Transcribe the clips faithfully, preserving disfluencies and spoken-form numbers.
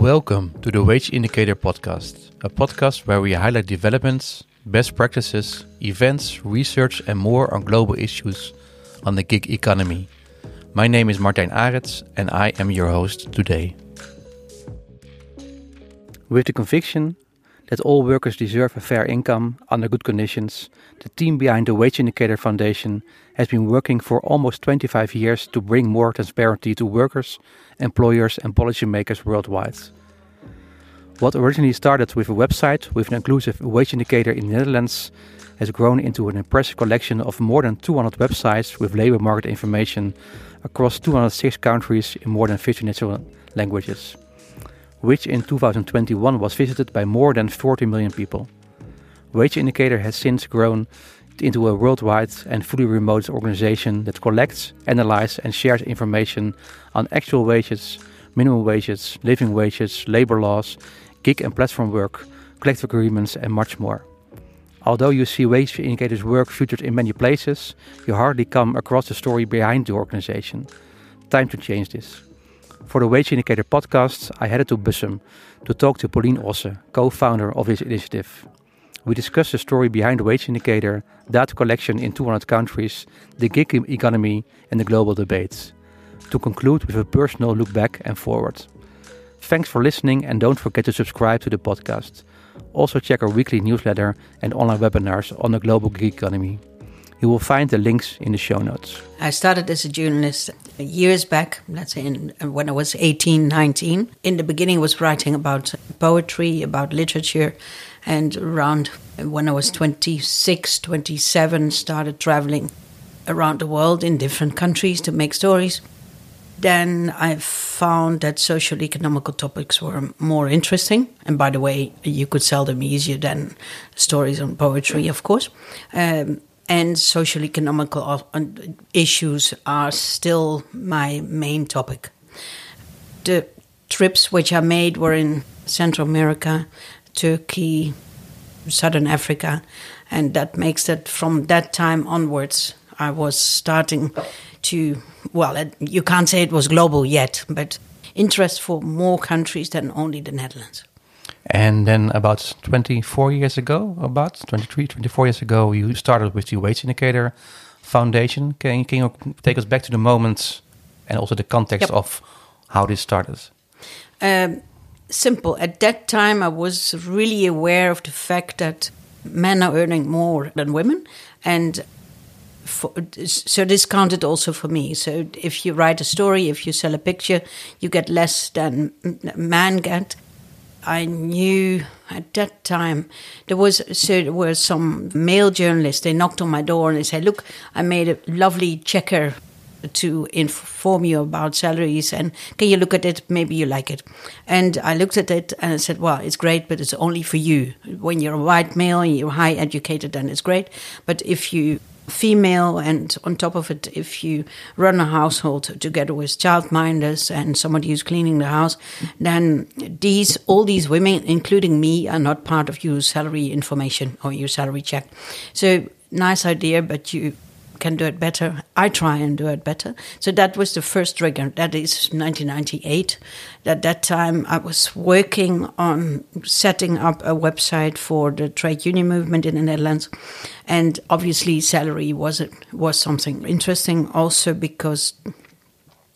Welcome to the Wage Indicator podcast, a podcast where we highlight developments, best practices, events, research and more on global issues on the gig economy. My name is Martijn Arets and I am your host today. With the conviction that all workers deserve a fair income under good conditions, the team behind the Wage Indicator Foundation has been working for almost twenty-five years to bring more transparency to workers, employers and policymakers worldwide. What originally started with a website with an inclusive wage indicator in the Netherlands has grown into an impressive collection of more than two hundred websites with labour market information across two hundred six countries in more than fifty national languages. Which in two thousand twenty-one was visited by more than forty million people. Wage Indicator has since grown into a worldwide and fully remote organization that collects, analyzes and shares information on actual wages, minimum wages, living wages, labor laws, gig and platform work, collective agreements and much more. Although you see Wage Indicator's work featured in many places, you hardly come across the story behind the organization. Time to change this. For the Wage Indicator podcast, I headed to Bussum to talk to Paulien Osse, co-founder of this initiative. We discussed the story behind the Wage Indicator, data collection in two hundred countries, the gig economy and the global debates. To conclude with a personal look back and forward. Thanks for listening and don't forget to subscribe to the podcast. Also check our weekly newsletter and online webinars on the global gig economy. You will find the links in the show notes. I started as a journalist years back, let's say in, when I was eighteen, nineteen. In the beginning, I was writing about poetry, about literature. And around when I was twenty-six, twenty-seven, started traveling around the world in different countries to make stories. Then I found that social economical topics were more interesting. And by the way, you could sell them easier than stories on poetry, of course. Um, And social economical issues are still my main topic. The trips which I made were in Central America, Turkey, Southern Africa, and that makes that from that time onwards, I was starting to, well, it, you can't say it was global yet, but interest for more countries than only the Netherlands. And then about twenty-four years ago, about twenty-three, twenty-four years ago, you started with the Wage Indicator Foundation. Can, can you take us back to the moment and also the context yep. of how this started? Um, simple. At that time, I was really aware of the fact that men are earning more than women. And for, so this counted also for me. So if you write a story, if you sell a picture, you get less than men get. I knew at that time there was so there were some male journalists. They knocked on my door and they said, "Look, I made a lovely checker to inform you about salaries, and can you look at it? Maybe you like it." And I looked at it and I said, "Well, it's great, but it's only for you. When you're a white male and you're high educated, then it's great. But if you female and on top of it, if you run a household together with childminders and somebody who's cleaning the house, then these all these women, including me, are not part of your salary information or your salary check. So nice idea, but you can do it better. I try and do it better." So that was the first trigger. That is nineteen ninety-eight. At that time, I was working on setting up a website for the trade union movement in the Netherlands. And obviously, salary was, was something interesting also because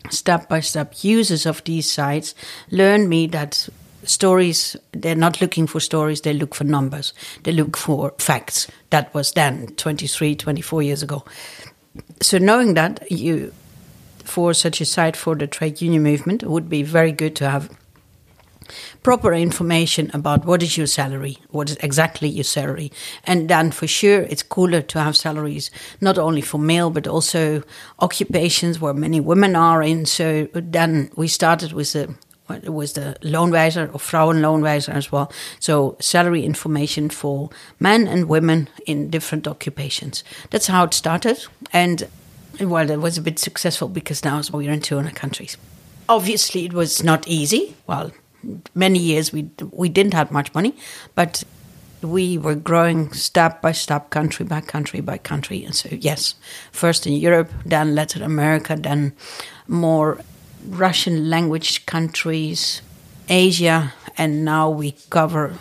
step-by-step users of these sites learned me that stories, they're not looking for stories, they look for numbers, they look for facts. That was then, twenty-three, twenty-four years ago. So knowing that, you, for such a site for the trade union movement, it would be very good to have proper information about what is your salary, what is exactly your salary. And then for sure it's cooler to have salaries, not only for male, but also occupations where many women are in. So then we started with a It was the loonwijzer or vrouwenloonwijzer as well. So salary information for men and women in different occupations. That's how it started. And, well, it was a bit successful because now we're in two hundred countries. Obviously, it was not easy. Well, many years we we didn't have much money, but we were growing step by step, country by country by country. And so, yes, first in Europe, then Latin America, then more Russian language countries, Asia, and now we cover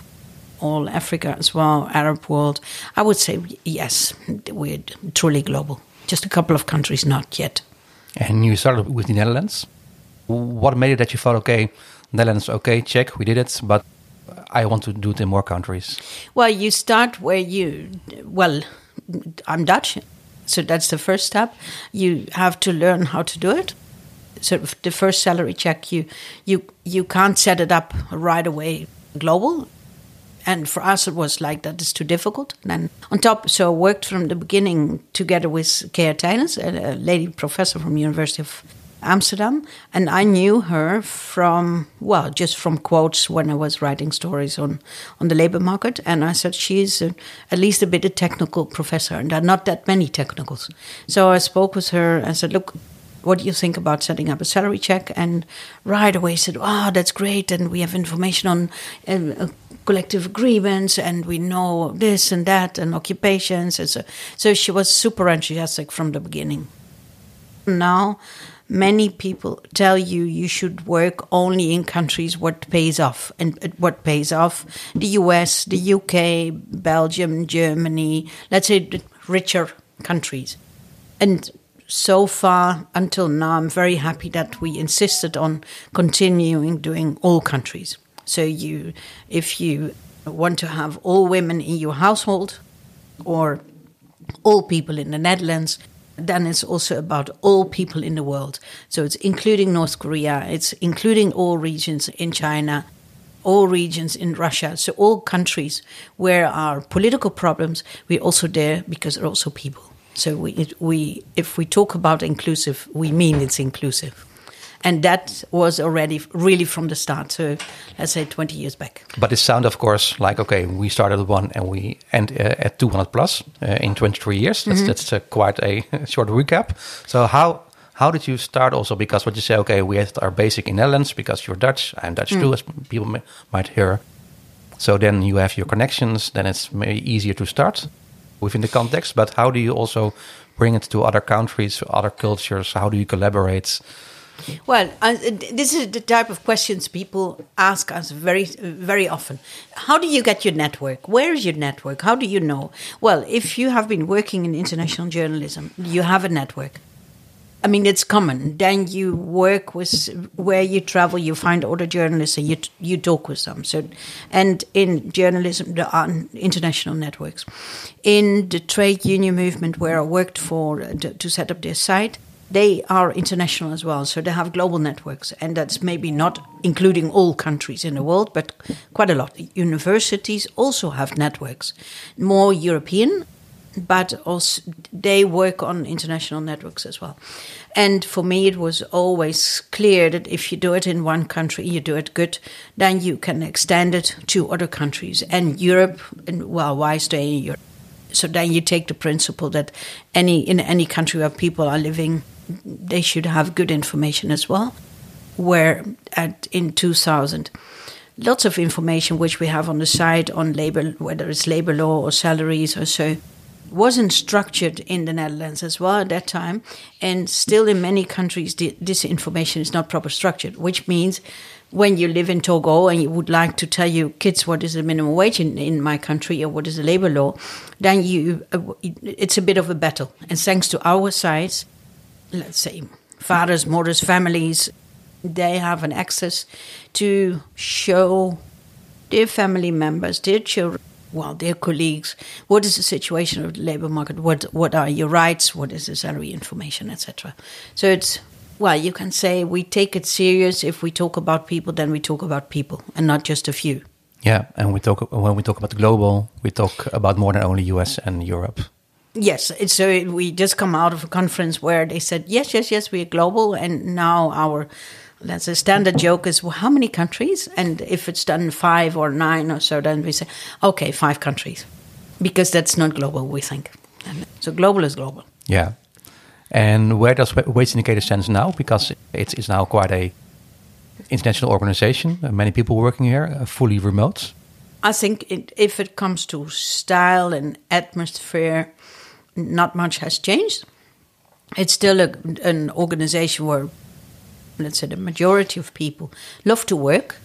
all Africa as well, Arab world. I would say, yes, we're truly global. Just a couple of countries, not yet. And you started with the Netherlands. What made it that you thought, okay, Netherlands, okay, check, we did it, but I want to do it in more countries? Well, you start where you, well, I'm Dutch, so that's the first step. You have to learn how to do it. So the first salary check, you you you can't set it up right away global. And for us, it was like that. It's too difficult. And on top, so I worked from the beginning together with Kea Tynes, a lady professor from University of Amsterdam. And I knew her from, well, just from quotes when I was writing stories on, on the labor market. And I said, she's a, at least a bit a technical professor. And there are not that many technicals. So I spoke with her and said, look, what do you think about setting up a salary check? And right away said, oh, that's great. And we have information on uh, collective agreements, and we know this and that and occupations. And so, so she was super enthusiastic from the beginning. Now, many people tell you you should work only in countries what pays off. And what pays off? The U S, the U K, Belgium, Germany, let's say the richer countries. And so far, until now, I'm very happy that we insisted on continuing doing all countries. So you, if you want to have all women in your household or all people in the Netherlands, then it's also about all people in the world. So it's including North Korea, it's including all regions in China, all regions in Russia. So all countries where are political problems, we're also there because they're also people. So we, we, if we talk about inclusive, we mean it's inclusive. And that was already really from the start, so let's say twenty years back. But it sounds, of course, like, okay, we started at one and we end uh, at two hundred plus uh, in twenty-three years. That's, mm-hmm. that's uh, quite a short recap. So how how did you start also? Because what you say, okay, we had our basic in Netherlands because you're Dutch. I'm Dutch mm. too, as people may, might hear. So then you have your connections. Then it's maybe easier to start within the context, but how do you also bring it to other countries, other cultures? How do you collaborate? Well, uh, this is the type of questions people ask us very, very often. How do you get your network? Where is your network? How do you know? Well, if you have been working in international journalism, you have a network. I mean, it's common. Then you work with, where you travel, you find other journalists and you you talk with them. So, and in journalism, there are international networks. In the trade union movement where I worked for to, to set up their site, they are international as well. So they have global networks. And that's maybe not including all countries in the world, but quite a lot. Universities also have networks, more European, but also they work on international networks as well. And for me, it was always clear that if you do it in one country, you do it good, then you can extend it to other countries. And Europe, and well, why stay in Europe? So then you take the principle that any in any country where people are living, they should have good information as well. Where at, in two thousand... lots of information which we have on the site on labor, whether it's labor law or salaries or so, wasn't structured in the Netherlands as well at that time. And still in many countries, this information is not proper structured, which means when you live in Togo and you would like to tell your kids what is the minimum wage in, in my country or what is the labor law, then you it's a bit of a battle. And thanks to our sites, let's say fathers, mothers, families, they have an access to show their family members, their children, well, their colleagues, what is the situation of the labor market, what what are your rights, what is the salary information, et cetera. So it's, well, you can say we take it serious. If we talk about people, then we talk about people and not just a few. Yeah, and we talk when we talk about global, we talk about more than only U S and Europe. Yes, so we just come out of a conference where they said, yes, yes, yes, we are global, and now our... That's a standard joke is, well, how many countries? And if it's done five or nine or so, then we say, okay, five countries. Because that's not global, we think. And so global is global. Yeah. And where does Wage Indicator stands now? Because it is now quite a international organization. Many people working here, fully remote. I think it, if it comes to style and atmosphere, not much has changed. It's still a, an organization where... let's say the majority of people love to work,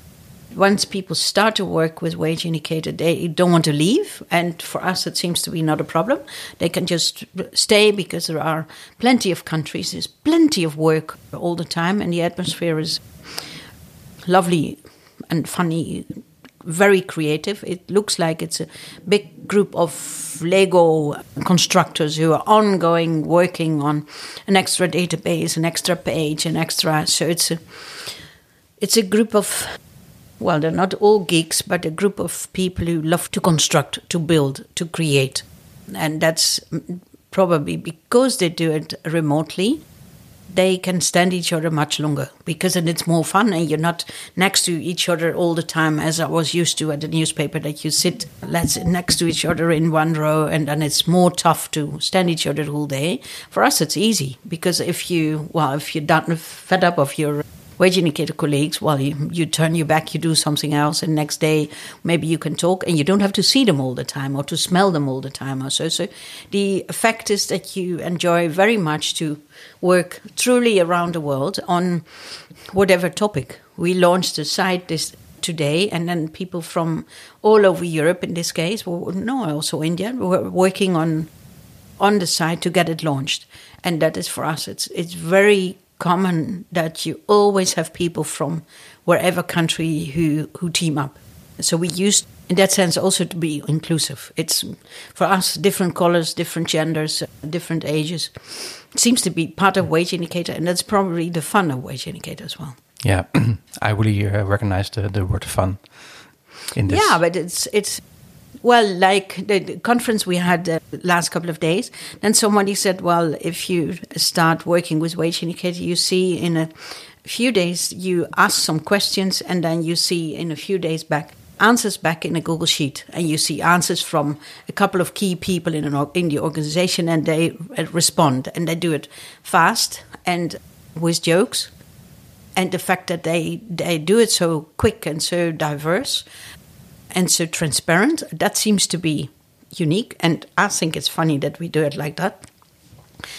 once people start to work with Wage Indicator, they don't want to leave. And for us, it seems to be not a problem. They can just stay because there are plenty of countries. There's plenty of work all the time. And the atmosphere is lovely and funny, very creative. It looks like it's a big group of Lego constructors who are ongoing working on an extra database, an extra page, an extra... So it's a, it's a group of... Well, they're not all geeks, but a group of people who love to construct, to build, to create. And that's probably because they do it remotely, they can stand each other much longer because then it's more fun and you're not next to each other all the time as I was used to at the newspaper that you sit let's next to each other in one row and then it's more tough to stand each other all day. For us, it's easy because if, you, well, if you're done, fed up of your Wage Indicator colleagues, well, you, you turn your back, you do something else, and next day maybe you can talk and you don't have to see them all the time or to smell them all the time or so. So the effect is that you enjoy very much to work truly around the world on whatever topic. We launched the site this today, and then people from all over Europe, in this case, well, no, also India, were working on on the site to get it launched. And that is for us, it's it's very common that you always have people from wherever country who, who team up. So we used, in that sense, also to be inclusive. It's, for us, different colors, different genders, different ages. It seems to be part of Wage Indicator, and that's probably the fun of Wage Indicator as well. Yeah, I really uh, recognize the, the word fun in this. Yeah, but it's it's... Well, like the conference we had the last couple of days, then somebody said, well, if you start working with Wage Indicator, you see in a few days, you ask some questions and then you see in a few days back, answers back in a Google Sheet. And you see answers from a couple of key people in, an, in the organization and they respond and they do it fast and with jokes. And the fact that they, they do it so quick and so diverse and so transparent, that seems to be unique. And I think it's funny that we do it like that,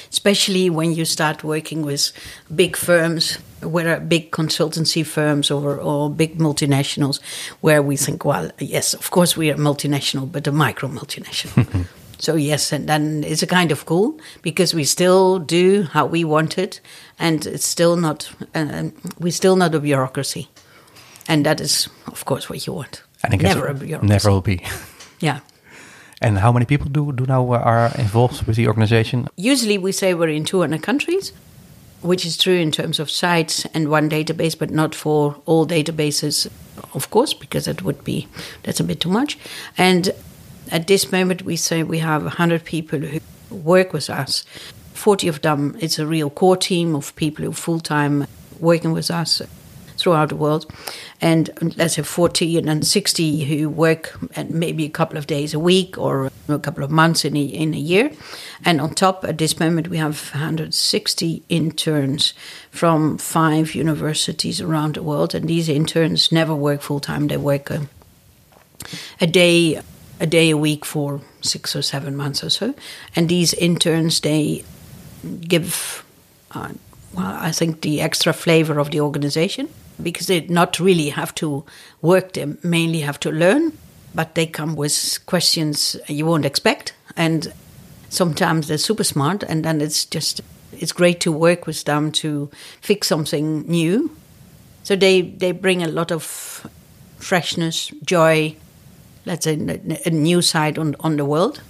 especially when you start working with big firms, whether big consultancy firms or, or big multinationals, where we think, well, yes, of course we are multinational, but a micro multinational. So yes, and then it's a kind of cool because we still do how we want it. And it's still not, uh, we're still not a bureaucracy. And that is, of course, what you want. I think never, a never will be. Yeah. And how many people do, do now are involved with the organization? Usually we say we're in two hundred countries, which is true in terms of sites and one database, but not for all databases, of course, because that would be, that's a bit too much. And at this moment we say we have one hundred people who work with us. forty of them, it's a real core team of people who are full-time working with us throughout the world, and let's say forty and then sixty who work and maybe a couple of days a week or a couple of months in a, in a year. And on top, at this moment, we have one hundred sixty interns from five universities around the world, and these interns never work full-time. They work a, a day a day a week for six or seven months or so, and these interns, they give, uh, well, I think, the extra flavor of the organization, because they not really have to work, they mainly have to learn, but they come with questions you won't expect. And sometimes they're super smart, and then it's just, it's great to work with them to fix something new. So they, they bring a lot of freshness, joy, let's say a new side on, on the world.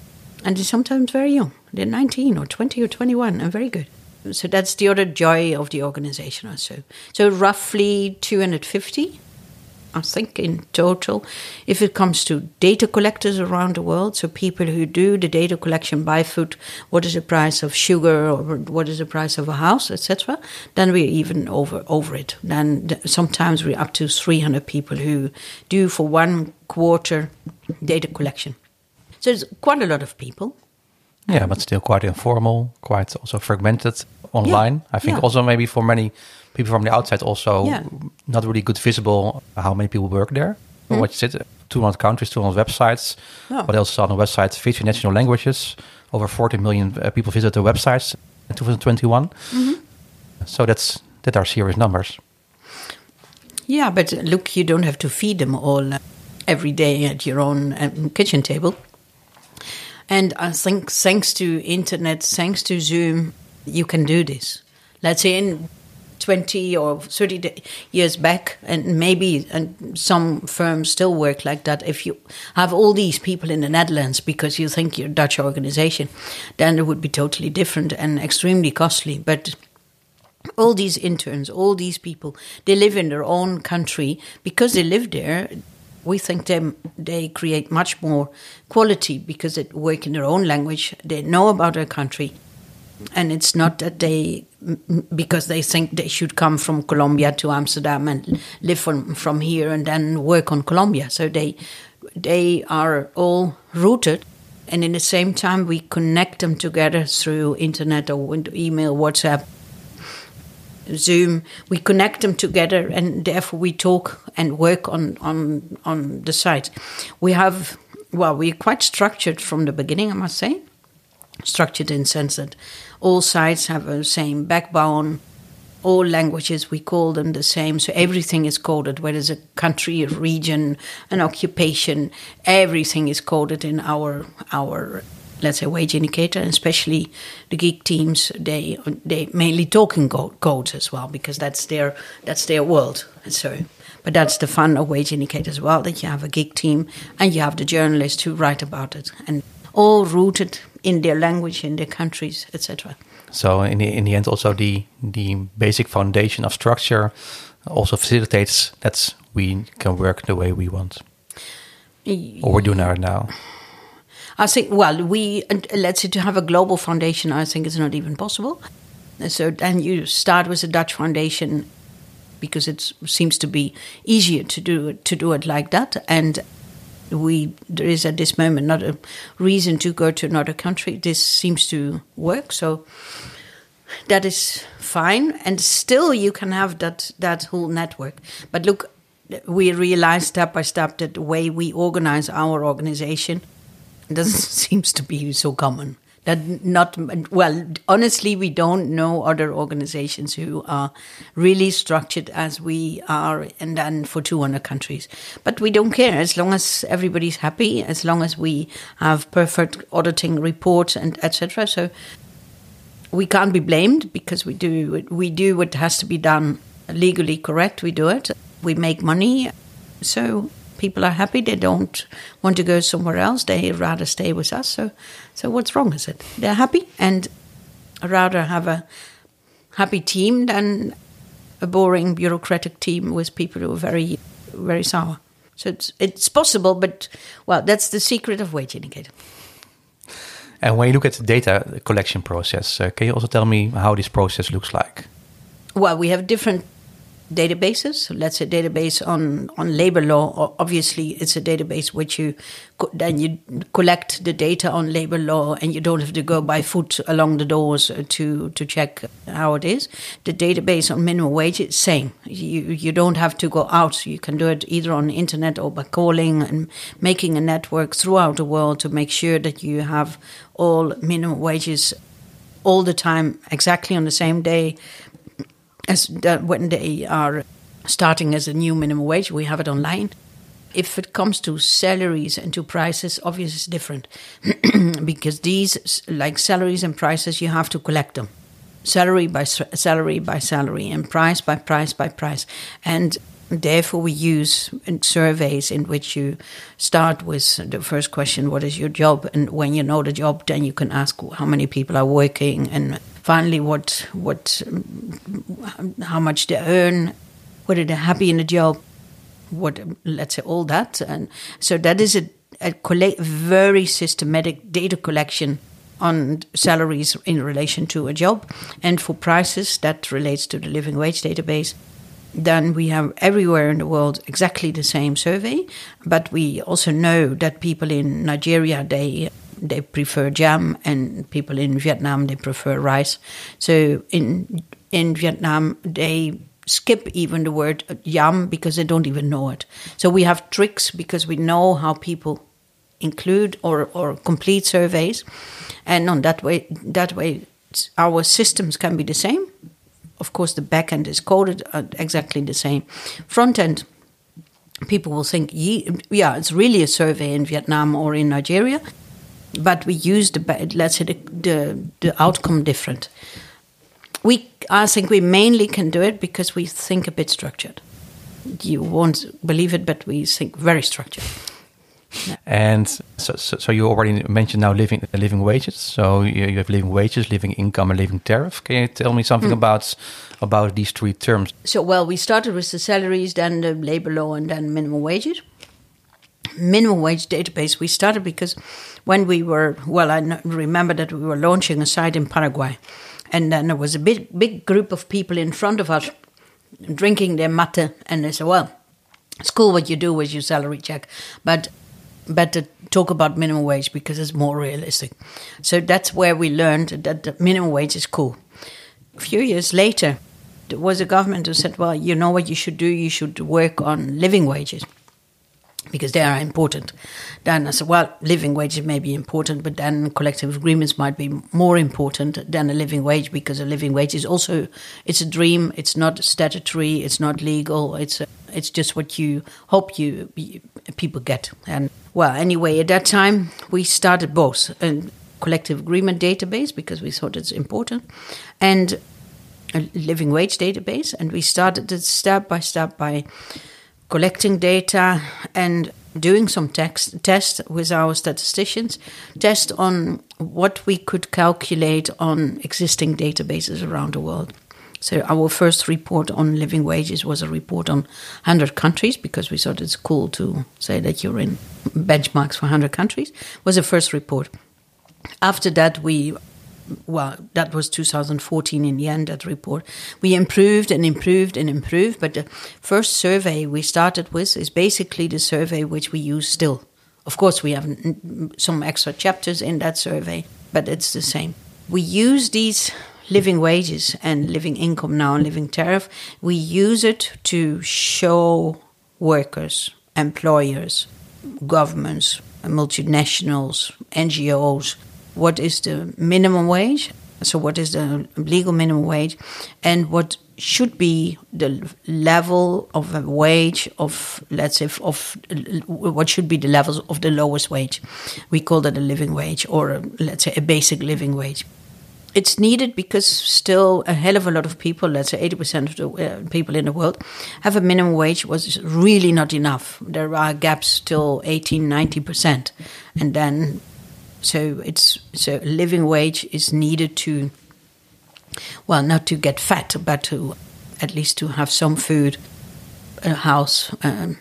And they're sometimes very young. They're nineteen or twenty or twenty-one and very good. So that's the other joy of the organization or so. So roughly two hundred fifty, I think, in total. If it comes to data collectors around the world, so people who do the data collection by foot, what is the price of sugar or what is the price of a house, et cetera, then we're even over, over it. Then sometimes we're up to three hundred people who do for one quarter data collection. So it's quite a lot of people. Yeah, but still quite informal, quite also fragmented online. Yeah, I think yeah. Also maybe for many people from the outside also yeah. not really good visible how many people work there. Mm. What you said, two hundred countries, two hundred websites. Oh. What else is on the websites? fifty national languages. Over forty million people visit the websites in twenty twenty-one. Mm-hmm. So that's that are serious numbers. Yeah, but look, you don't have to feed them all every day at your own um, kitchen table. And I think thanks to internet, thanks to Zoom, you can do this. Let's say in twenty or thirty years back, and maybe and some firms still work like that, if you have all these people in the Netherlands because you think you're a Dutch organization, then it would be totally different and extremely costly. But all these interns, all these people, they live in their own country. Because they live there, we think they, they create much more quality because they work in their own language, they know about their country. And it's not that they, because they think they should come from Colombia to Amsterdam and live from, from here and then work on Colombia. So they they are all rooted. And in the same time, we connect them together through internet or email, WhatsApp, Zoom. We connect them together and therefore we talk and work on, on, on the site. We have, well, we're quite structured from the beginning, I must say. Structured in the sense that all sites have the same backbone, all languages, we call them the same, so everything is coded, whether it's a country, a region, an occupation, everything is coded in our, our let's say, wage indicator, and especially the gig teams, they they mainly talk in codes as well, because that's their, that's their world, so... But that's the fun of wage indicator as well, that you have a gig team and you have the journalists who write about it, and all rooted in their language, in their countries, et cetera. So in the, in the end, also the the basic foundation of structure also facilitates that we can work the way we want. Or we're doing it now. I think, well, we, let's say to have a global foundation, I think it's not even possible. So then you start with a Dutch foundation because it seems to be easier to do it, to do it like that. And We there is at this moment not a reason to go to another country. This seems to work, so that is fine. And still, you can have that that whole network. But look, we realize step by step that the way we organize our organization doesn't seems to be so common. That not well. Honestly, we don't know other organizations who are really structured as we are, and then for two hundred countries. But we don't care as long as everybody's happy, as long as we have perfect auditing reports and et cetera. So we can't be blamed because we do we do what has to be done legally correct. We do it. We make money, so people are happy. They don't want to go somewhere else. They rather stay with us. So. So what's wrong is it? They're happy, and I'd rather have a happy team than a boring bureaucratic team with people who are very, very sour. So it's, it's possible, but, well, that's the secret of Wage Indicator. And when you look at the data collection process, uh, can you also tell me how this process looks like? Well, we have different databases. Let's say database on, on labor law. Obviously, it's a database which you co- then you collect the data on labor law, and you don't have to go by foot along the doors to to check how it is. The database on minimum wage is same. You you don't have to go out. You can do it either on the internet or by calling and making a network throughout the world to make sure that you have all minimum wages all the time, exactly on the same day. As that when they are starting as a new minimum wage, we have it online. If it comes to salaries and to prices, obviously it's different. Because these, like salaries and prices, you have to collect them. Salary by salary by salary and price by price by price. And therefore we use surveys in which you start with the first question, what is your job? And when you know the job, then you can ask how many people are working and finally, what, what, how much they earn, whether they're happy in the job, what, let's say all that, and so that is a, a collect, very systematic data collection on salaries in relation to a job, and for prices that relates to the living wage database. Then we have everywhere in the world exactly the same survey, but we also know that people in Nigeria they. They prefer jam, and people in Vietnam, they prefer rice. So in in Vietnam, they skip even the word yam because they don't even know it. So we have tricks because we know how people include or, or complete surveys. And on that way, that way, our systems can be the same, of course, the back end is coded exactly the same. Front end, people will think, yeah, it's really a survey in Vietnam or in Nigeria, but we use the, let's say, the the, the outcome different. We, I think, we mainly can do it because we think a bit structured. You won't believe it, but we think very structured. Yeah. And so, so, so you already mentioned now living living wages. So you, you have living wages, living income, and living tariff. Can you tell me something mm. about about these three terms? So, well, we started with the salaries, then the labor law, and then minimum wages. Minimum wage database. We started because when we were well, I remember that we were launching a site in Paraguay, and then there was a big big group of people in front of us drinking their mate, and they said, "Well, it's cool what you do with your salary check, but." Better talk about minimum wage because it's more realistic. So that's where we learned that the minimum wage is cool. A few years later, there was a government who said, well, you know what you should do? You should work on living wages because they are important. Then I said, well, living wages may be important, but then collective agreements might be more important than a living wage because a living wage is also, it's a dream, it's not statutory, it's not legal, it's a, it's just what you hope you, you people get. And well, anyway, at that time, we started both a collective agreement database because we thought it's important and a living wage database. And we started it step by step by collecting data and doing some text, tests with our statisticians, test on what we could calculate on existing databases around the world. So our first report on living wages was a report on one hundred countries because we thought it's cool to say that you're in benchmarks for one hundred countries. Was the first report. After that, we, well, that was two thousand fourteen in the end, that report. We improved and improved and improved, but the first survey we started with is basically the survey which we use still. Of course, we have some extra chapters in that survey, but it's the same. We use these living wages and living income now and living tariff, we use it to show workers, employers, governments, multinationals, N G Os, what is the minimum wage, so what is the legal minimum wage, and what should be the level of a wage of, let's say, of what should be the levels of the lowest wage. We call that a living wage or, let's say, a basic living wage. It's needed because still a hell of a lot of people, let's say eighty percent of the people in the world, have a minimum wage was really not enough. There are gaps till eighteen, ninety percent. And then, so it's so living wage is needed to, well, not to get fat, but to at least to have some food, a house, um,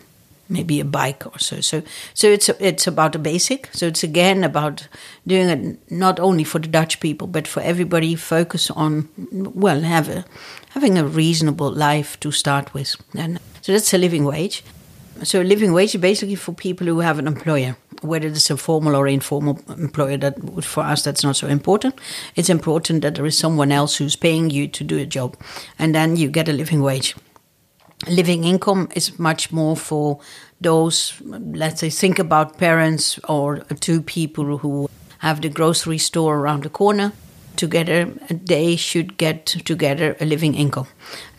maybe a bike or so. So so it's it's about the basic. So it's again about doing it not only for the Dutch people, but for everybody, focus on, well, have a, having a reasonable life to start with. And so that's a living wage. So a living wage is basically for people who have an employer, whether it's a formal or informal employer. That for us, that's not so important. It's important that there is someone else who's paying you to do a job. And then you get a living wage. Living income is much more for those, let's say, think about parents or two people who have the grocery store around the corner together. They should get together a living income.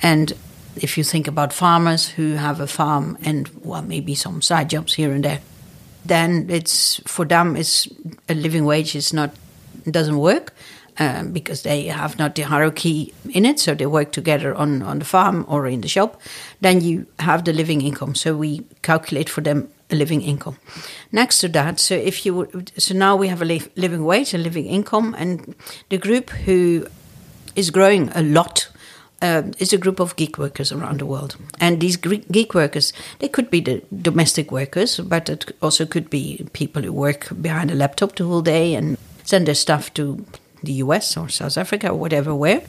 And if you think about farmers who have a farm and, well, maybe some side jobs here and there, then it's for them is a living wage is not doesn't work. Um, because they have not the hierarchy in it, so they work together on, on the farm or in the shop, then you have the living income. So we calculate for them a living income. Next to that, so if you so now we have a li- living wage, a living income, and the group who is growing a lot uh, is a group of gig workers around the world. And these gig workers, they could be the domestic workers, but it also could be people who work behind a laptop the whole day and send their stuff to the U S or South Africa or whatever where.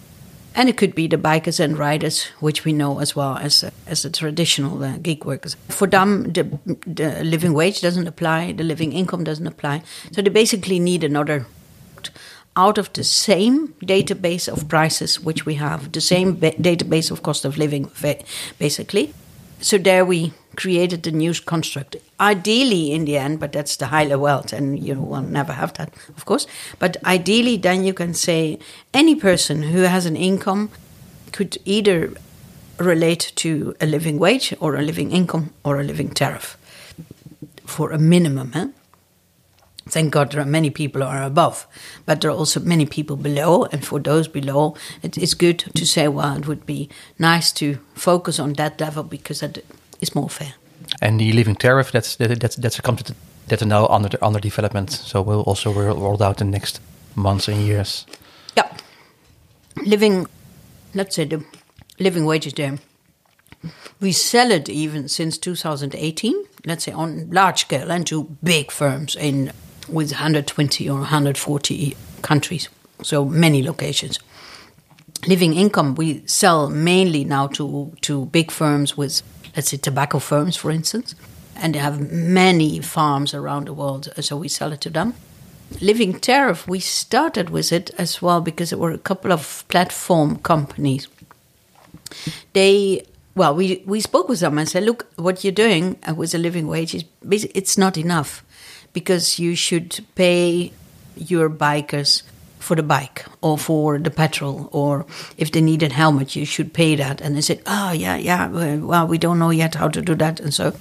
And it could be the bikers and riders, which we know as well as as the traditional uh, gig workers. For them, the, the living wage doesn't apply, the living income doesn't apply. So they basically need another out of the same database of prices which we have, the same ba- database of cost of living, basically. So there we created the new construct. Ideally, in the end, but that's the higher world, and you will never have that, of course. But ideally, then you can say any person who has an income could either relate to a living wage or a living income or a living tariff for a minimum. Eh? Thank God there are many people who are above, but there are also many people below, and for those below, it is good to say, well, it would be nice to focus on that level because that is more fair. And the living tariff, that's that's that's a concept that is now under under development, so we'll also roll out in the next months and years. Yeah, living, let's say the living wage is there. We sell it even since two thousand eighteen, let's say on large scale and to big firms in with one hundred twenty or one hundred forty countries, so many locations. Living income we sell mainly now to to big firms with, let's say, tobacco firms, for instance, and they have many farms around the world, so we sell it to them. Living tariff, we started with it as well because there were a couple of platform companies. They, well, we, we spoke with them and said, look, what you're doing with a living wage, is it's not enough because you should pay your bikers for the bike or for the petrol, or if they need a helmet, you should pay that. And they said, oh, yeah, yeah, well, we don't know yet how to do that. And so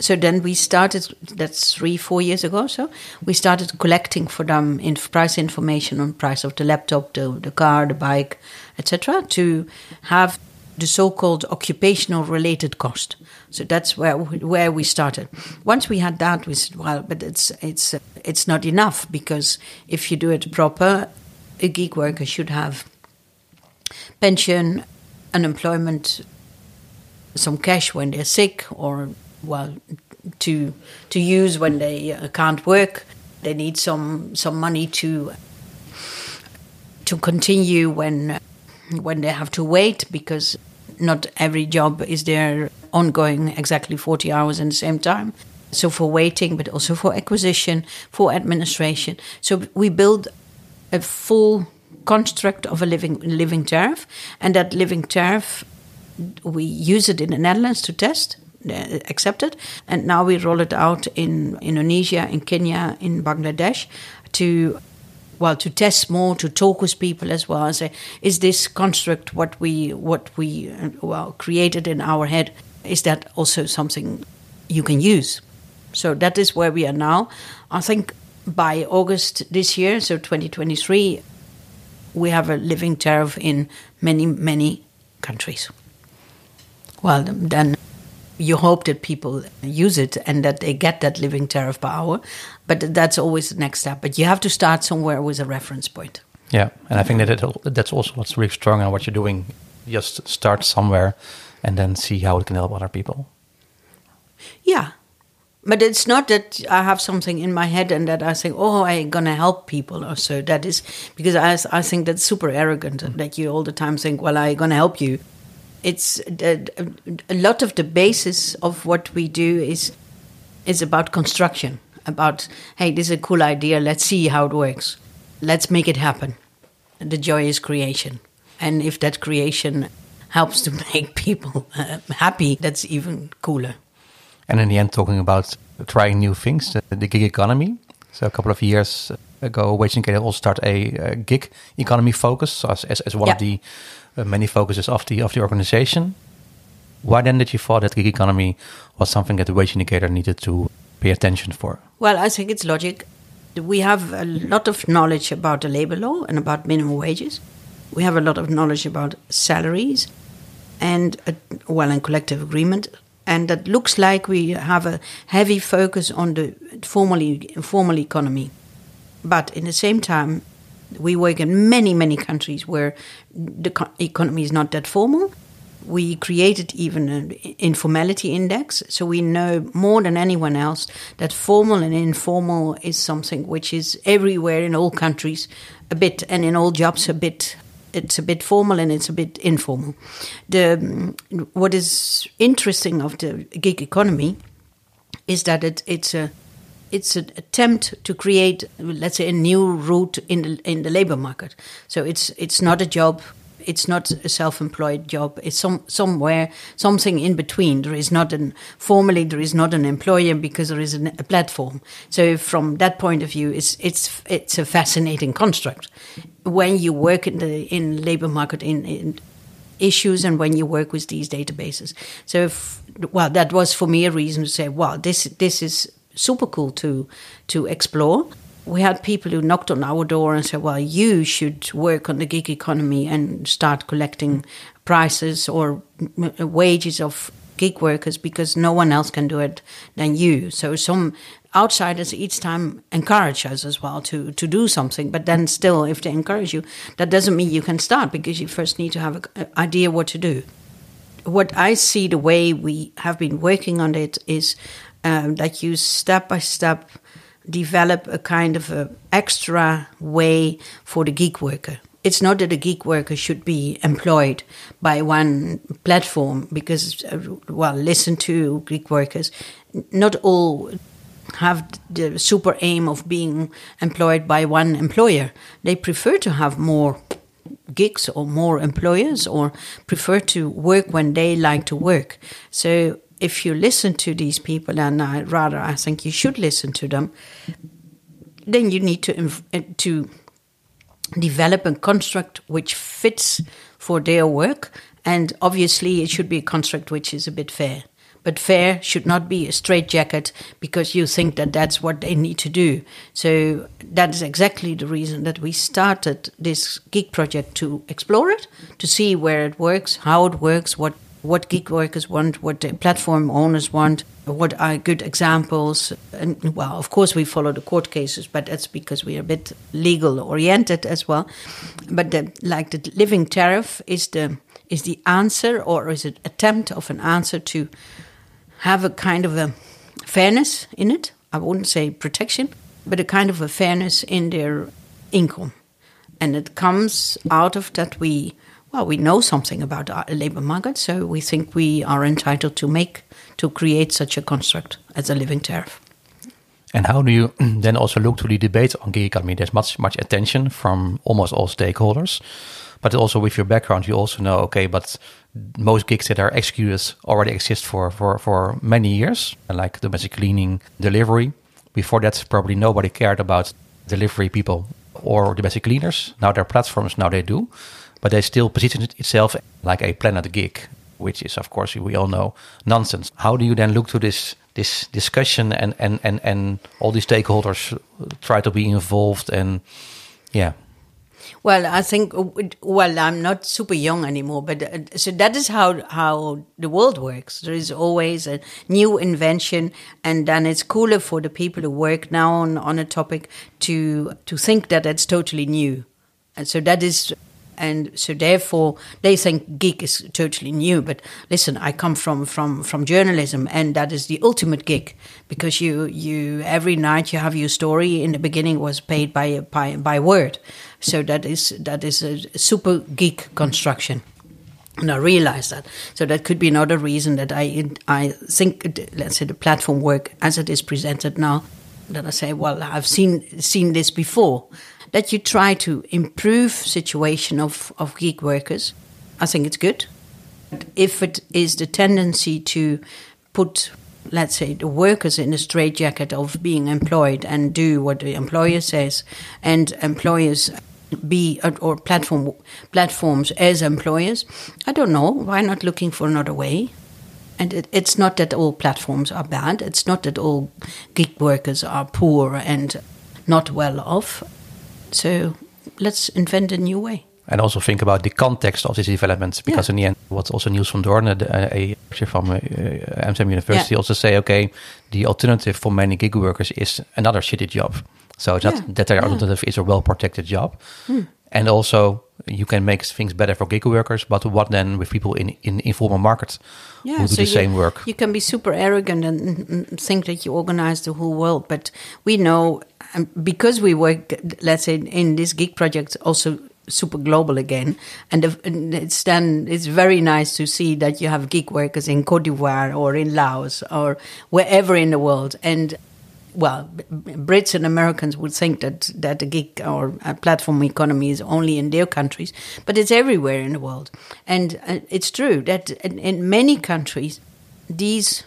so then we started, that's three, four years ago, so we started collecting for them in price information on price of the laptop, the, the car, the bike, et cetera, to have the so-called occupational-related cost. So that's where where we started. Once we had that, we said, well, but it's it's it's not enough because if you do it proper, a gig worker should have pension, unemployment, some cash when they're sick, or well, to to use when they can't work. They need some some money to to continue when. when they have to wait, because not every job is there ongoing exactly forty hours in the same time. So for waiting, but also for acquisition, for administration. So we build a full construct of a living living tariff, and that living tariff, we use it in the Netherlands to test, accept it, and now we roll it out in Indonesia, in Kenya, in Bangladesh to... well, to test more, to talk with people as well and say, is this construct what we, what we well, created in our head, is that also something you can use? So that is where we are now. I think by August this year, so twenty twenty-three, we have a living tariff in many, many countries. Well, then you hope that people use it and that they get that living tariff per hour, but that's always the next step. But you have to start somewhere with a reference point. Yeah, and I think that it, that's also what's really strong on what you're doing. Just start somewhere and then see how it can help other people. Yeah, but it's not that I have something in my head and that I think, oh, I'm going to help people or so. That is because I, I think that's super arrogant, mm-hmm. that you all the time think, well, I'm going to help you. It's a, a lot of the basis of what we do is is about construction, about, hey, this is a cool idea, let's see how it works. Let's make it happen. The joy is creation. And if that creation helps to make people uh, happy, that's even cooler. And in the end, talking about trying new things, the, the gig economy. So a couple of years ago, Wage Indicator also started a, a gig economy focus as, as, as one yeah. of the... Uh, many focuses of the of the organization. Why then did you thought that gig economy was something that the Wage Indicator needed to pay attention for? Well, I think it's logic. We have a lot of knowledge about the labor law and about minimum wages. We have a lot of knowledge about salaries and, uh, well, and collective agreement. And that looks like we have a heavy focus on the formal, formal economy. But in the same time, we work in many, many countries where the economy is not that formal. We created even an informality index, so we know more than anyone else that formal and informal is something which is everywhere in all countries a bit, and in all jobs a bit. It's a bit formal and it's a bit informal. The what is interesting of the gig economy is that it, it's a It's an attempt to create, let's say, a new route in the, in the labor market. So it's it's not a job, it's not a self-employed job. It's some somewhere something in between. There is not an formally there is not an employer because there is an, a platform. So from that point of view, it's it's it's a fascinating construct. When you work in the in labor market in, in issues and when you work with these databases. So, if, well, that was for me a reason to say, wow, this this is super cool to to explore. We had people who knocked on our door and said, well, you should work on the gig economy and start collecting prices or wages of gig workers because no one else can do it than you. So some outsiders each time encourage us as well to, to do something. But then still, if they encourage you, that doesn't mean you can start because you first need to have an idea what to do. What I see the way we have been working on it is um, that you step by step develop a kind of a extra way for the gig worker. It's not that a gig worker should be employed by one platform because, well, listen to gig workers. Not all have the super aim of being employed by one employer. They prefer to have more gigs or more employers or prefer to work when they like to work. So if you listen to these people, and I, rather I think you should listen to them, then you need to to develop a construct which fits for their work. And obviously it should be a construct which is a bit fair. But fair should not be a straitjacket because you think that that's what they need to do. So that is exactly the reason that we started this gig project, to explore it, to see where it works, how it works, what what gig workers want, what the platform owners want, what are good examples. And, well, of course, we follow the court cases, but that's because we are a bit legal-oriented as well. But the, like the living tariff is the is the answer, or is it attempt of an answer to have a kind of a fairness in it. I wouldn't say protection, but a kind of a fairness in their income. And it comes out of that we... Well, we know something about our labour market, so we think we are entitled to make, to create such a construct as a living tariff. And how do you then also look to the debate on gig economy? There's much, much attention from almost all stakeholders, but also with your background, you also know, okay, but most gigs that are executed already exist for, for, for many years, like domestic cleaning, delivery. Before that, probably nobody cared about delivery people or domestic cleaners. Now they're platforms, now they do. But they still position itself like a planet gig, which is, of course, we all know, nonsense. How do you then look to this this discussion and and, and, and all these stakeholders try to be involved and, yeah. Well, I think, well, I'm not super young anymore, but uh, so that is how, how the world works. There is always a new invention, and then it's cooler for the people who work now on, on a topic to to think that it's totally new. And so that is... And so therefore, they think gig is totally new. But listen, I come from, from, from journalism, and that is the ultimate gig, because you you every night you have your story. In the beginning, was paid by by by word, so that is that is a super gig construction. And I realized that. So that could be another reason that I I think, let's say, the platform work as it is presented now, that I say, well, I've seen seen this before. That you try to improve situation of, of gig workers, I think it's good. If it is the tendency to put, let's say, the workers in a straitjacket of being employed and do what the employer says, and employers be or platform platforms as employers, I don't know, why not looking for another way? And it, it's not that all platforms are bad. It's not that all gig workers are poor and not well off. So let's invent a new way. And also think about the context of this development. Because yeah. in the end, what also Niels van Doorn, a professor from uh, Amsterdam University, yeah. also say, okay, the alternative for many gig workers is another shitty job. So it's yeah. not that their yeah. alternative is a well-protected job. Hmm. And also, you can make things better for gig workers, but what then with people in, in informal markets yeah, who do so the you, same work? You can be super arrogant and think that you organize the whole world, but we know, because we work, let's say, in this gig project also super global again, and it's then it's very nice to see that you have gig workers in Côte d'Ivoire or in Laos or wherever in the world, and well, Brits and Americans would think that, that the gig or a platform economy is only in their countries, but it's everywhere in the world. And it's true that in, in many countries, these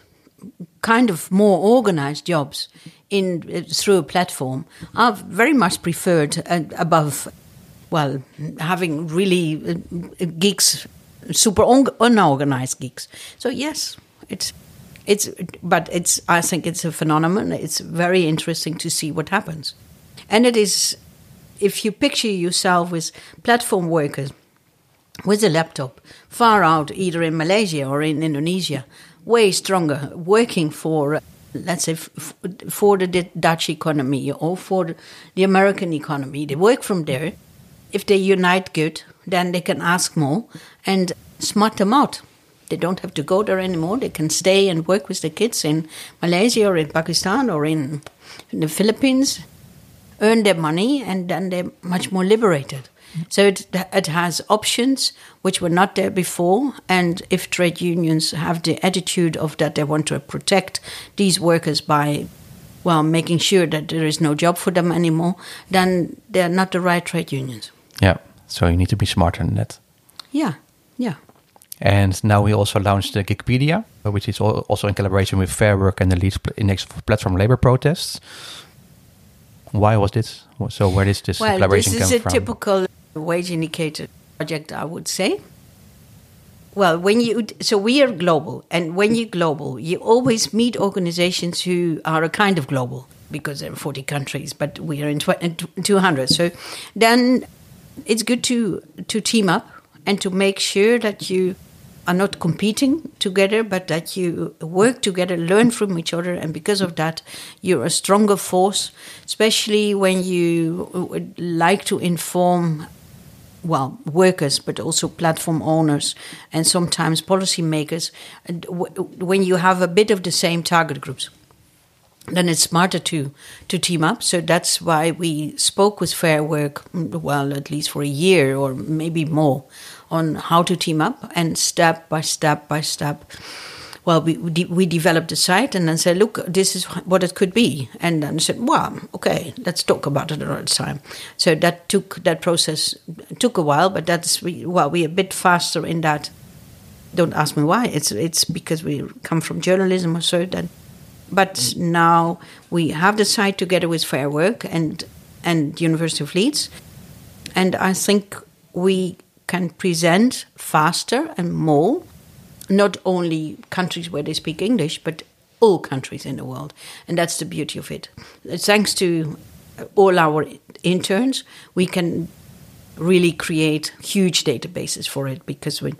kind of more organized jobs in through a platform are very much preferred above, well, having really gigs super un- unorganized gigs. So yes, it's it's but it's I think it's a phenomenon. It's very interesting to see what happens, and it is if you picture yourself with platform workers with a laptop far out, either in Malaysia or in Indonesia, way stronger, working for, let's say, f- for the D- Dutch economy or for the, the American economy. They work from there. If they unite good, then they can ask more and smart them out. They don't have to go there anymore. They can stay and work with the kids in Malaysia or in Pakistan or in, in the Philippines, earn their money, and then they're much more liberated. So it it has options which were not there before, and if trade unions have the attitude of that they want to protect these workers by, well, making sure that there is no job for them anymore, then they're not the right trade unions. Yeah, so you need to be smarter than that. Yeah, yeah. And now we also launched the Gigpedia, which is also in collaboration with Fair Work and the Leeds Index for Platform Labour Protests. Why was this? So where does this well, collaboration come from? Well, this is a from? typical wage indicator project, I would say. Well, when you so we are global, and when you're global, you always meet organizations who are a kind of global, because there are forty countries, but we are in two hundred. So then it's good to to team up and to make sure that you are not competing together, but that you work together, learn from each other, and because of that, you're a stronger force, especially when you would like to inform, well, workers, but also platform owners and sometimes policymakers. And w- when you have a bit of the same target groups, then it's smarter to, to team up. So that's why we spoke with Fair Work, well, at least for a year or maybe more, on how to team up, and step by step by step, well, we we, de- we developed the site and then said, look, this is what it could be. And then said, wow, okay, let's talk about it another time. So that took that process took a while, but that's we, well, we're a bit faster in that. Don't ask me why. It's it's because we come from journalism or so. That, but now we have the site together with Fair Work and and University of Leeds, and I think we can present faster and more, not only countries where they speak English, but all countries in the world. And that's the beauty of it. Thanks to all our interns, we can really create huge databases for it, because we,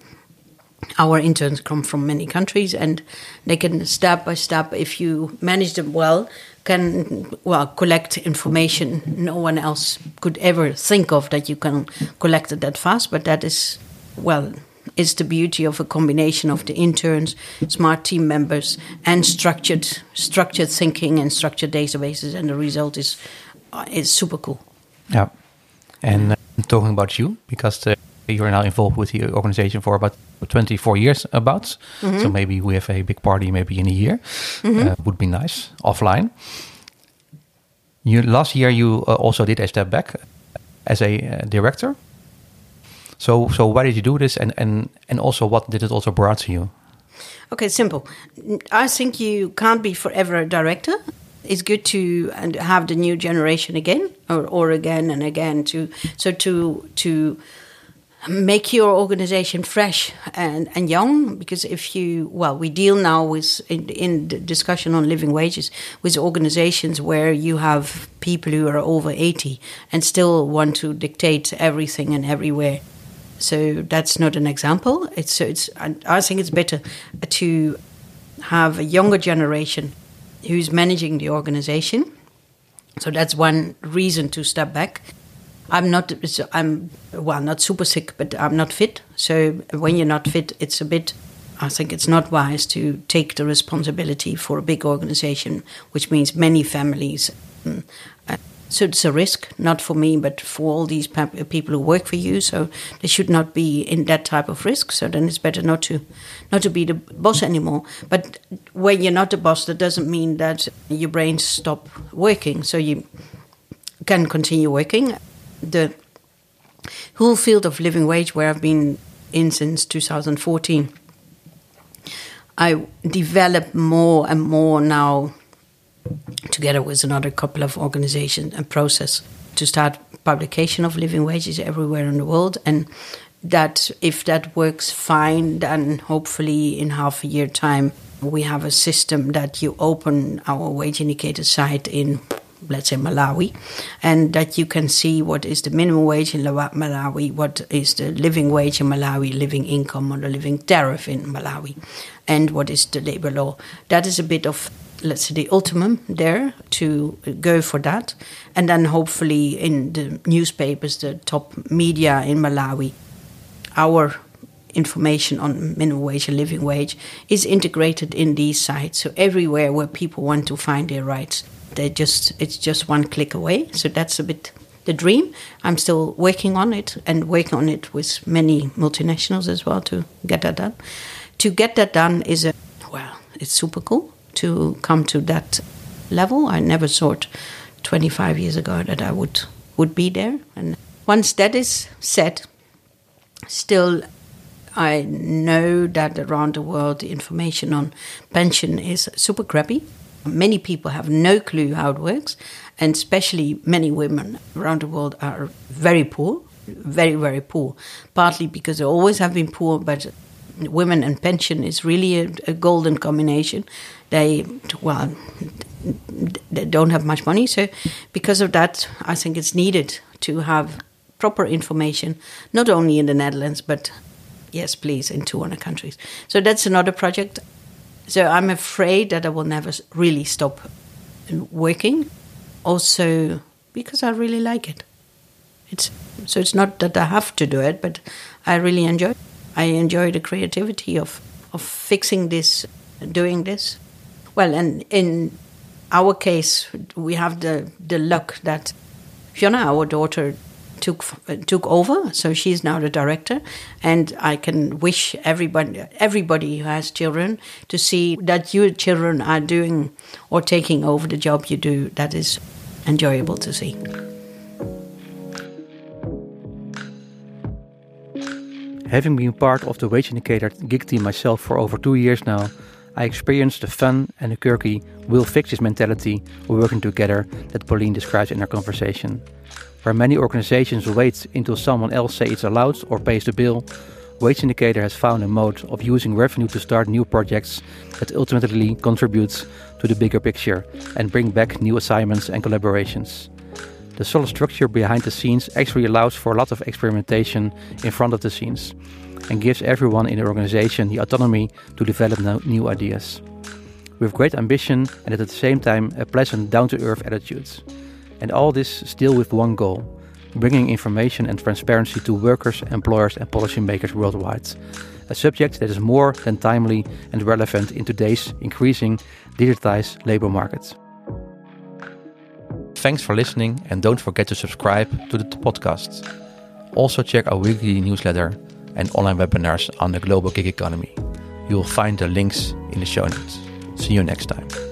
our interns come from many countries, and they can step by step, if you manage them well, can well collect information no one else could ever think of that you can collect it that fast. But that is, well, it's the beauty of a combination of the interns, smart team members, and structured structured thinking and structured databases, and the result is is super cool. Yeah, and uh, talking about you, because uh, you're now involved with the organization for about twenty-four years about. Mm-hmm. So maybe we have a big party maybe in a year. Mm-hmm. Uh, would be nice, offline. You, last year you uh, also did a step back as a uh, director. So so why did you do this, and, and, and also what did it also brought to you? Okay, simple. I think you can't be forever a director. It's good to have the new generation again, or, or again and again. To So to... to make your organization fresh and, and young, because if you, well, we deal now with, in, in the discussion on living wages, with organizations where you have people who are over eighty and still want to dictate everything and everywhere. So that's not an example. It's, so it's, I think it's better to have a younger generation who's managing the organization. So that's one reason to step back. I'm not, I'm, well, not super sick, but I'm not fit. So when you're not fit, it's a bit, I think it's not wise to take the responsibility for a big organization, which means many families. So it's a risk, not for me, but for all these people who work for you. So they should not be in that type of risk. So then it's better not to, not to be the boss anymore. But when you're not the boss, that doesn't mean that your brains stop working. So you can continue working. The whole field of living wage, where I've been in since two thousand fourteen, I developed more and more now, together with another couple of organizations, a process to start publication of living wages everywhere in the world. And that if that works fine, then hopefully in half a year time we have a system that you open our wage indicator site in, let's say, Malawi, and that you can see what is the minimum wage in Malawi, what is the living wage in Malawi, living income or the living tariff in Malawi, and what is the labour law. That is a bit of, let's say, the ultimum there to go for that. And then hopefully in the newspapers, the top media in Malawi, our information on minimum wage and living wage is integrated in these sites. So everywhere where people want to find their rights, they just it's just one click away. So that's a bit the dream. I'm still working on it and working on it with many multinationals as well to get that done. To get that done is, a well, it's super cool to come to that level. I never thought twenty-five years ago that I would, would be there. And once that is said, still I know that around the world the information on pension is super crappy. Many people have no clue how it works, and especially many women around the world are very poor, very, very poor, partly because they always have been poor, but women and pension is really a, a golden combination. They, well, they don't have much money, so because of that, I think it's needed to have proper information, not only in the Netherlands, but yes, please, in two hundred countries. So that's another project. So I'm afraid that I will never really stop working, also because I really like it. It's so it's not that I have to do it, but I really enjoy it. I enjoy the creativity of, of fixing this, doing this. Well, and in our case, we have the, the luck that Fiona, our daughter, took took over, so she's now the director, and I can wish everybody everybody who has children to see that your children are doing or taking over the job you do. That is enjoyable to see. Having been part of the Wage Indicator gig team myself for over two years now, I experienced the fun and the quirky will fix this mentality of working together that Paulien describes in our conversation. Where many organizations wait until someone else says it's allowed or pays the bill, Wage Indicator has found a mode of using revenue to start new projects that ultimately contributes to the bigger picture and bring back new assignments and collaborations. The solid structure behind the scenes actually allows for a lot of experimentation in front of the scenes and gives everyone in the organization the autonomy to develop no- new ideas. With great ambition and at the same time a pleasant down-to-earth attitude. And all this still with one goal, bringing information and transparency to workers, employers and policymakers worldwide. A subject that is more than timely and relevant in today's increasing digitized labor market. Thanks for listening, and don't forget to subscribe to the podcast. Also check our weekly newsletter and online webinars on the global gig economy. You will find the links in the show notes. See you next time.